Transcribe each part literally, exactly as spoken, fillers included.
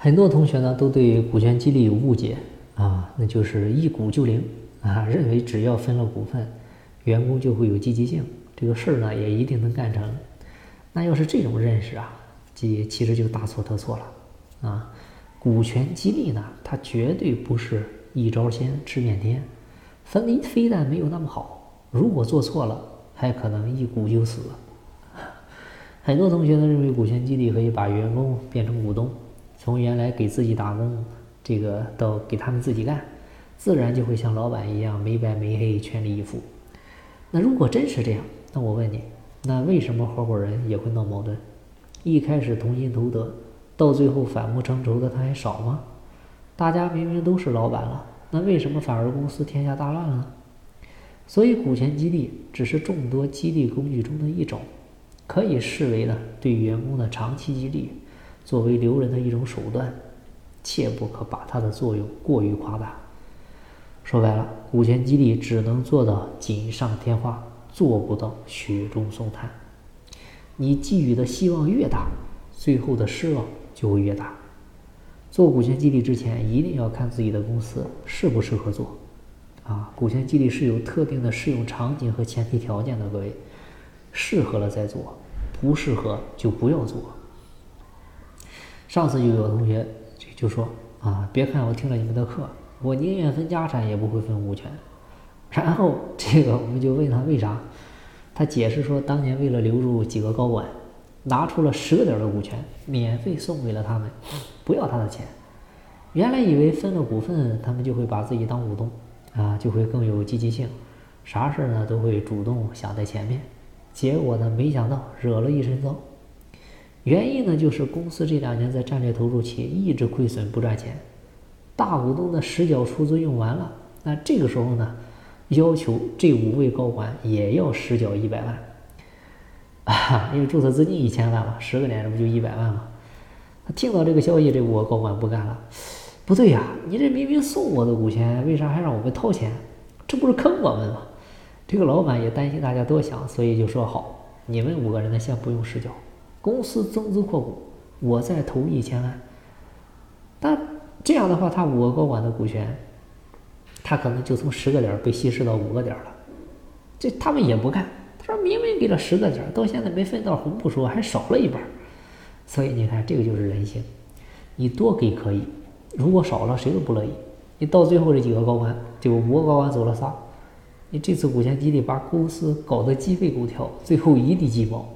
很多同学呢都对股权激励有误解啊，那就是一股就灵啊，认为只要分了股份，员工就会有积极性，这个事儿呢也一定能干成。那要是这种认识啊，其其实就大错特错了啊！股权激励呢，它绝对不是一招鲜吃遍天，分离非但没有那么好，如果做错了，还可能一股就死。很多同学呢认为股权激励可以把员工变成股东，从原来给自己打工这个到给他们自己干，自然就会像老板一样没白没黑全力以赴。那如果真是这样，那我问你，那为什么合伙人也会闹矛盾？一开始同心同德，到最后反目成仇的他还少吗？大家明明都是老板了，那为什么反而公司天下大乱了呢？所以股权激励只是众多激励工具中的一种，可以视为呢对员工的长期激励，作为留人的一种手段，切不可把它的作用过于夸大。说白了，股权激励只能做到锦上添花，做不到雪中送炭。你寄予的希望越大，最后的失望就会越大。做股权激励之前，一定要看自己的公司适不适合做啊！股权激励是有特定的适用场景和前提条件的，各位，适合了再做，不适合就不要做。上次就有同学就说啊，别看我听了你们的课，我宁愿分家产也不会分股权。然后这个我们就问他为啥，他解释说，当年为了留住几个高管，拿出了十个点的股权，免费送给了他们，不要他的钱。原来以为分了股份，他们就会把自己当股东啊，就会更有积极性，啥事呢都会主动想在前面。结果呢，没想到惹了一身骚。原因呢，就是公司这两年在战略投入期一直亏损不赚钱，大股东的实缴出资用完了，那这个时候呢，要求这五位高管也要实缴一百万啊，因为注册资金一千万嘛，十个人这不就一百万嘛？他听到这个消息，这五个高管不干了，不对呀、啊，你这明明送我的股权，为啥还让我们掏钱？这不是坑我们吗？这个老板也担心大家多想，所以就说好，你们五个人呢先不用实缴。公司增资扩股，我再投一千万。但这样的话，他五个高管的股权，他可能就从十个点被稀释到五个点了。这他们也不干，他说明明给了十个点，到现在没分到红不说，还少了一半。所以你看，这个就是人性。你多给可以，如果少了谁都不乐意。你到最后这几个高管，就五个高管走了仨，你这次股权激励把公司搞得鸡飞狗跳，最后一地鸡毛。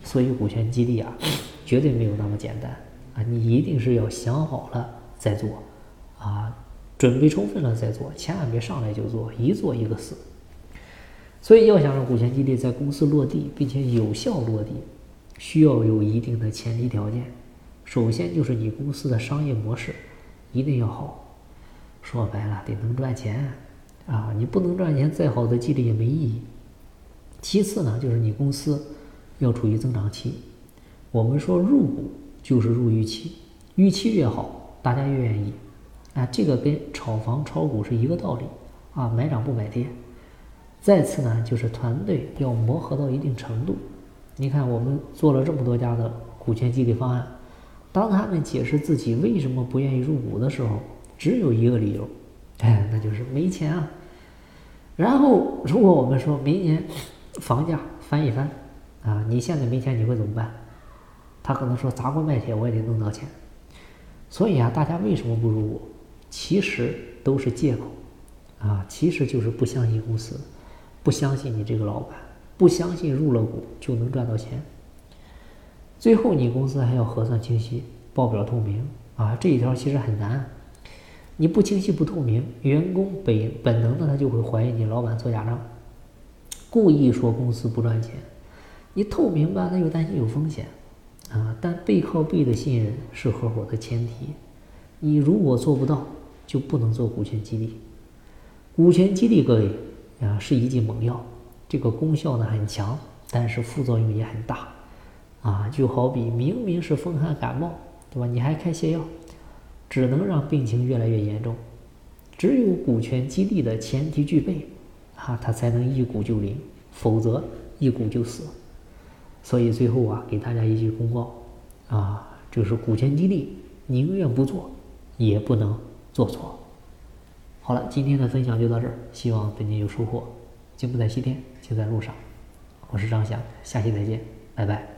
所以股权激励啊，绝对没有那么简单啊！你一定是要想好了再做，啊，准备充分了再做，千万别上来就做，一做一个死。所以要想让股权激励在公司落地，并且有效落地，需要有一定的前提条件。首先就是你公司的商业模式一定要好，说白了得能赚钱啊！你不能赚钱，再好的激励也没意义。其次呢，就是你公司要处于增长期，我们说入股就是入预期，预期越好，大家越愿意啊。这个跟炒房炒股是一个道理啊，买涨不买跌。再次呢，就是团队要磨合到一定程度。你看，我们做了这么多家的股权激励方案，当他们解释自己为什么不愿意入股的时候，只有一个理由，哎，那就是没钱啊。然后，如果我们说明年房价翻一番。啊，你现在没钱，你会怎么办？他可能说砸锅卖铁我也得弄到钱。所以啊，大家为什么不入股？其实都是借口啊，其实就是不相信公司，不相信你这个老板，不相信入了股就能赚到钱。最后，你公司还要核算清晰，报表透明啊，这一条其实很难。你不清晰不透明，员工本本能的他就会怀疑你老板做假账，故意说公司不赚钱。你透明吧，他又担心有风险啊，但背靠背的信任是合伙的前提。你如果做不到，就不能做股权激励。股权激励各位啊，是一剂猛药，这个功效呢很强，但是副作用也很大啊。就好比明明是风寒感冒，对吧？你还开泻药，只能让病情越来越严重。只有股权激励的前提具备啊，它才能一股就灵，否则一股就死。所以最后啊，给大家一句公告啊，就是股权激励宁愿不做，也不能做错。好了，今天的分享就到这儿，希望对你有收获。经不在西天，就在路上。我是张翔，下期再见，拜拜。